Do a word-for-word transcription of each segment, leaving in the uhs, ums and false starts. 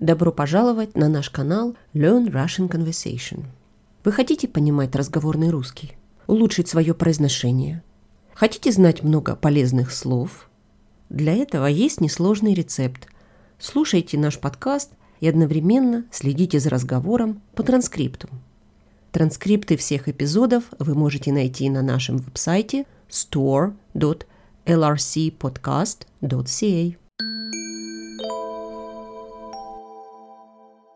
Добро пожаловать на наш канал Learn Russian Conversation. Вы хотите понимать разговорный русский? Улучшить свое произношение? Хотите знать много полезных слов? Для этого есть несложный рецепт. Слушайте наш подкаст и одновременно следите за разговором по транскрипту. Транскрипты всех эпизодов вы можете найти на нашем веб-сайте store dot l r c podcast dot c a.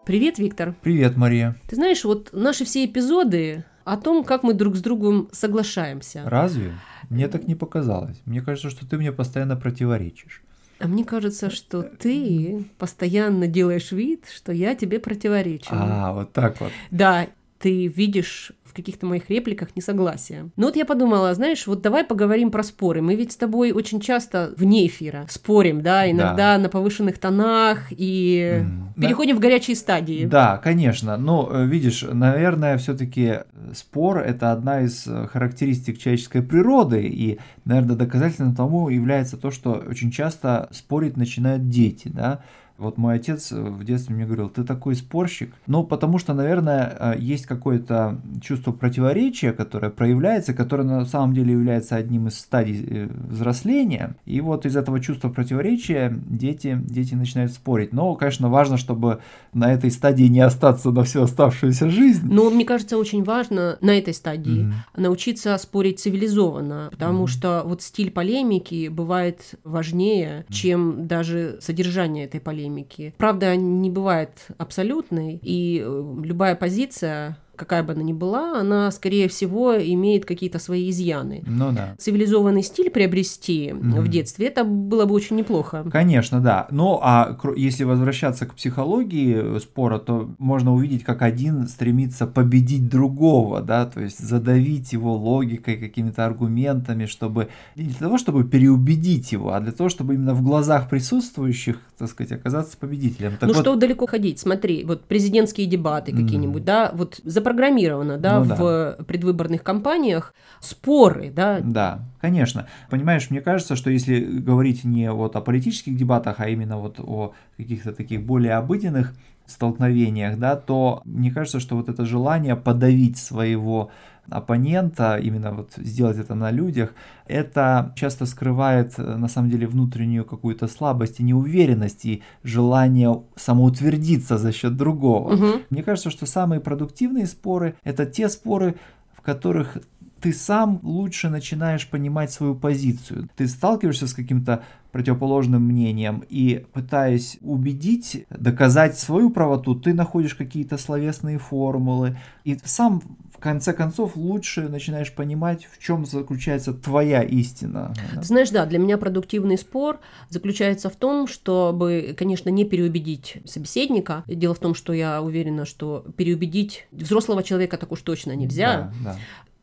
Привет, Виктор. Привет, Мария. Ты знаешь, вот наши все эпизоды о том, как мы друг с другом соглашаемся. Разве? Мне так не показалось. Мне кажется, что ты мне постоянно противоречишь. А мне кажется, что ты постоянно делаешь вид, что я тебе противоречу. А, вот так вот. Да, ты видишь в каких-то моих репликах несогласие. Но вот я подумала, знаешь, вот давай поговорим про споры. Мы ведь с тобой очень часто вне эфира спорим, да, иногда да. на повышенных тонах и mm, переходим да. в горячие стадии. Да, конечно. Но видишь, наверное, все-таки спор — это одна из характеристик человеческой природы, и, наверное, доказательством тому является то, что очень часто спорить начинают дети, да. Вот мой отец в детстве мне говорил: ты такой спорщик. Ну, потому что, наверное, есть какое-то чувство противоречия, которое проявляется, которое на самом деле является одним из стадий взросления. И вот из этого чувства противоречия дети, дети начинают спорить. Но, конечно, важно, чтобы на этой стадии не остаться на всю оставшуюся жизнь. Но, мне кажется, очень важно на этой стадии mm-hmm. научиться спорить цивилизованно, потому mm-hmm. что вот стиль полемики бывает важнее, mm-hmm. чем даже содержание этой полемики. Правда не бывает абсолютной, и любая позиция, какая бы она ни была, она, скорее всего, имеет какие-то свои изъяны. Ну да. Цивилизованный стиль приобрести mm-hmm. в детстве, это было бы очень неплохо. Конечно, да. Ну, а если возвращаться к психологии спора, то можно увидеть, как один стремится победить другого, да, то есть задавить его логикой, какими-то аргументами, чтобы не для того, чтобы переубедить его, а для того, чтобы именно в глазах присутствующих, так сказать, оказаться победителем. Так ну вот... что далеко ходить? Смотри, вот президентские дебаты mm-hmm. какие-нибудь, да, вот за Программировано, да, ну, да, в предвыборных кампаниях споры, да? Да, конечно. Понимаешь, мне кажется, что если говорить не вот о политических дебатах, а именно вот о каких-то таких более обыденных столкновениях, да, то мне кажется, что вот это желание подавить своего оппонента, именно вот сделать это на людях, это часто скрывает на самом деле внутреннюю какую-то слабость и неуверенность, и желание самоутвердиться за счет другого. Угу. Мне кажется, что самые продуктивные споры – это те споры, в которых ты сам лучше начинаешь понимать свою позицию. Ты сталкиваешься с каким-то противоположным мнением и, пытаясь убедить, доказать свою правоту, ты находишь какие-то словесные формулы и сам, в конце концов, лучше начинаешь понимать, в чем заключается твоя истина. Ты знаешь, да, для меня продуктивный спор заключается в том, чтобы, конечно, не переубедить собеседника. Дело в том, что я уверена, что переубедить взрослого человека так уж точно нельзя. Да, да.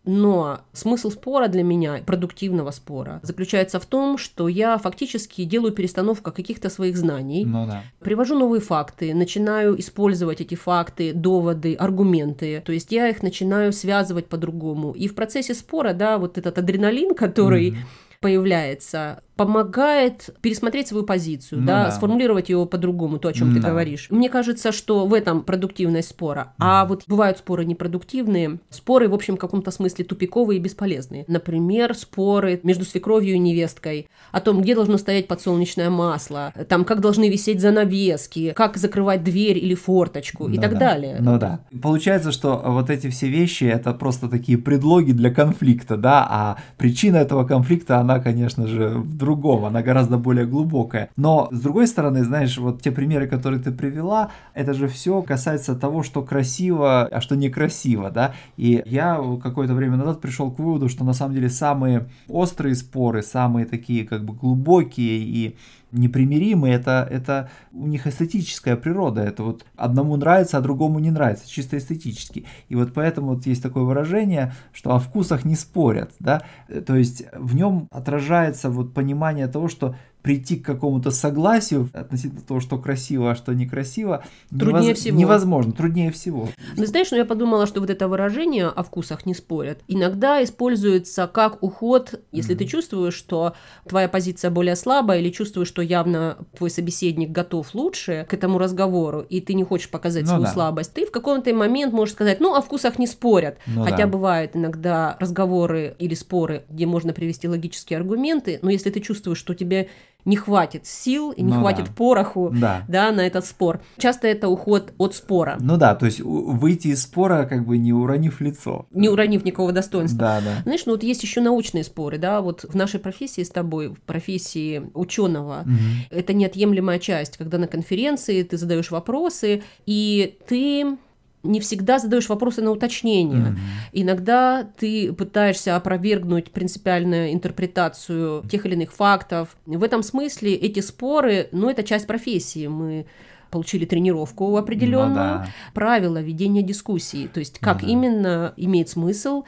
Но смысл спора для меня, продуктивного спора, заключается в том, что я фактически делаю перестановку каких-то своих знаний, ну, да. привожу новые факты, начинаю использовать эти факты, доводы, аргументы, то есть я их начинаю связывать по-другому. И в процессе спора, да, вот этот адреналин, который... Mm-hmm. появляется, помогает пересмотреть свою позицию, ну, да, да, сформулировать ее по-другому, то, о чем да. ты говоришь. Мне кажется, что в этом продуктивность спора. Да. А вот бывают споры непродуктивные, споры, в общем, в каком-то смысле тупиковые и бесполезные. Например, споры между свекровью и невесткой о том, где должно стоять подсолнечное масло, там, как должны висеть занавески, как закрывать дверь или форточку, ну, и так да. далее. Ну да. Получается, что вот эти все вещи — это просто такие предлоги для конфликта, да, а причина этого конфликта, она, конечно же, в другом, она гораздо более глубокая. Но, с другой стороны, знаешь, вот те примеры, которые ты привела, это же все касается того, что красиво, а что некрасиво, да. И я какое-то время назад пришел к выводу, что на самом деле самые острые споры, самые такие как бы глубокие и непримиримые, это, это у них эстетическая природа, это вот одному нравится, а другому не нравится, чисто эстетически. И вот поэтому вот есть такое выражение, что о вкусах не спорят, да, то есть в нем отражается вот понимание того, что прийти к какому-то согласию относительно того, что красиво, а что некрасиво, труднее невоз... всего. невозможно, труднее всего. Ну, знаешь, ну, я подумала, что вот это выражение «о вкусах не спорят» иногда используется как уход, если mm-hmm. ты чувствуешь, что твоя позиция более слабая, или чувствуешь, что явно твой собеседник готов лучше к этому разговору, и ты не хочешь показать ну, свою да. слабость, ты в каком-то момент можешь сказать: ну, о вкусах не спорят. Ну, Хотя да. бывают иногда разговоры или споры, где можно привести логические аргументы, но если ты чувствуешь, что тебе не хватит сил и не ну, хватит да. пороху да. Да, на этот спор. Часто это уход от спора. Ну да, то есть выйти из спора, как бы не уронив лицо. Не уронив никакого достоинства. Да, да. Знаешь, ну вот есть еще научные споры, да, вот в нашей профессии с тобой, в профессии ученого, угу. это неотъемлемая часть, когда на конференции ты задаешь вопросы, и ты... не всегда задаешь вопросы на уточнение. Mm-hmm. Иногда ты пытаешься опровергнуть принципиальную интерпретацию тех или иных фактов. В этом смысле эти споры, ну, это часть профессии. Мы получили тренировку определенную, ну, да. правила ведения дискуссии, то есть как ну, да. именно имеет смысл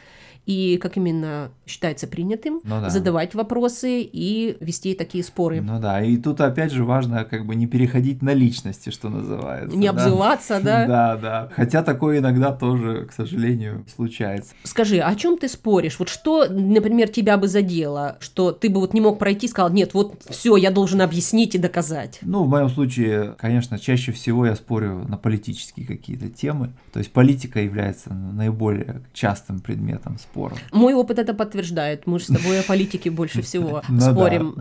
и как именно считается принятым ну, да. задавать вопросы и вести такие споры. Ну да, и тут опять же важно как бы не переходить на личности, что называется. Не да? обзываться, да? Да, да. Хотя такое иногда тоже, к сожалению, случается. Скажи, о чем ты споришь? Вот что, например, тебя бы задело, что ты бы вот не мог пройти и сказал: нет, вот все, я должен объяснить и доказать? Ну, в моем случае, конечно, чаще всего я спорю на политические какие-то темы. То есть политика является наиболее частым предметом спора. Мой опыт это подтверждает. Мы же с тобой о политике больше всего спорим.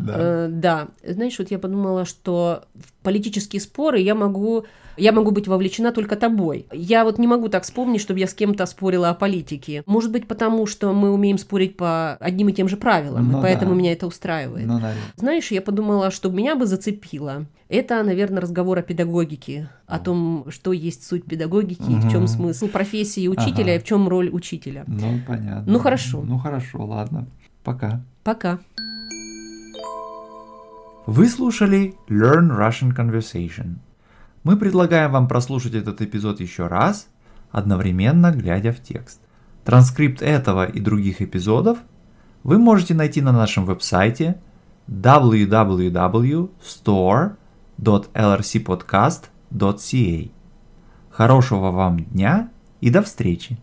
Да. Знаешь, вот я подумала, что в политические споры я могу, я могу быть вовлечена только тобой. Я вот не могу так вспомнить, чтобы я с кем-то спорила о политике. Может быть, потому что мы умеем спорить по одним и тем же правилам, и поэтому меня это устраивает. Знаешь, я подумала, что меня бы зацепило. Это, наверное, разговор о педагогике, о том, что есть суть педагогики, угу. и в чем смысл профессии учителя, ага. и в чем роль учителя. Ну, понятно. Ну, хорошо. Ну, хорошо, ладно. Пока. Пока. Вы слушали Learn Russian Conversation. Мы предлагаем вам прослушать этот эпизод еще раз, одновременно глядя в текст. Транскрипт этого и других эпизодов вы можете найти на нашем веб-сайте дабл ю дабл ю дабл ю точка стор точка эл эр си подкаст точка си эй. Хорошего вам дня и до встречи!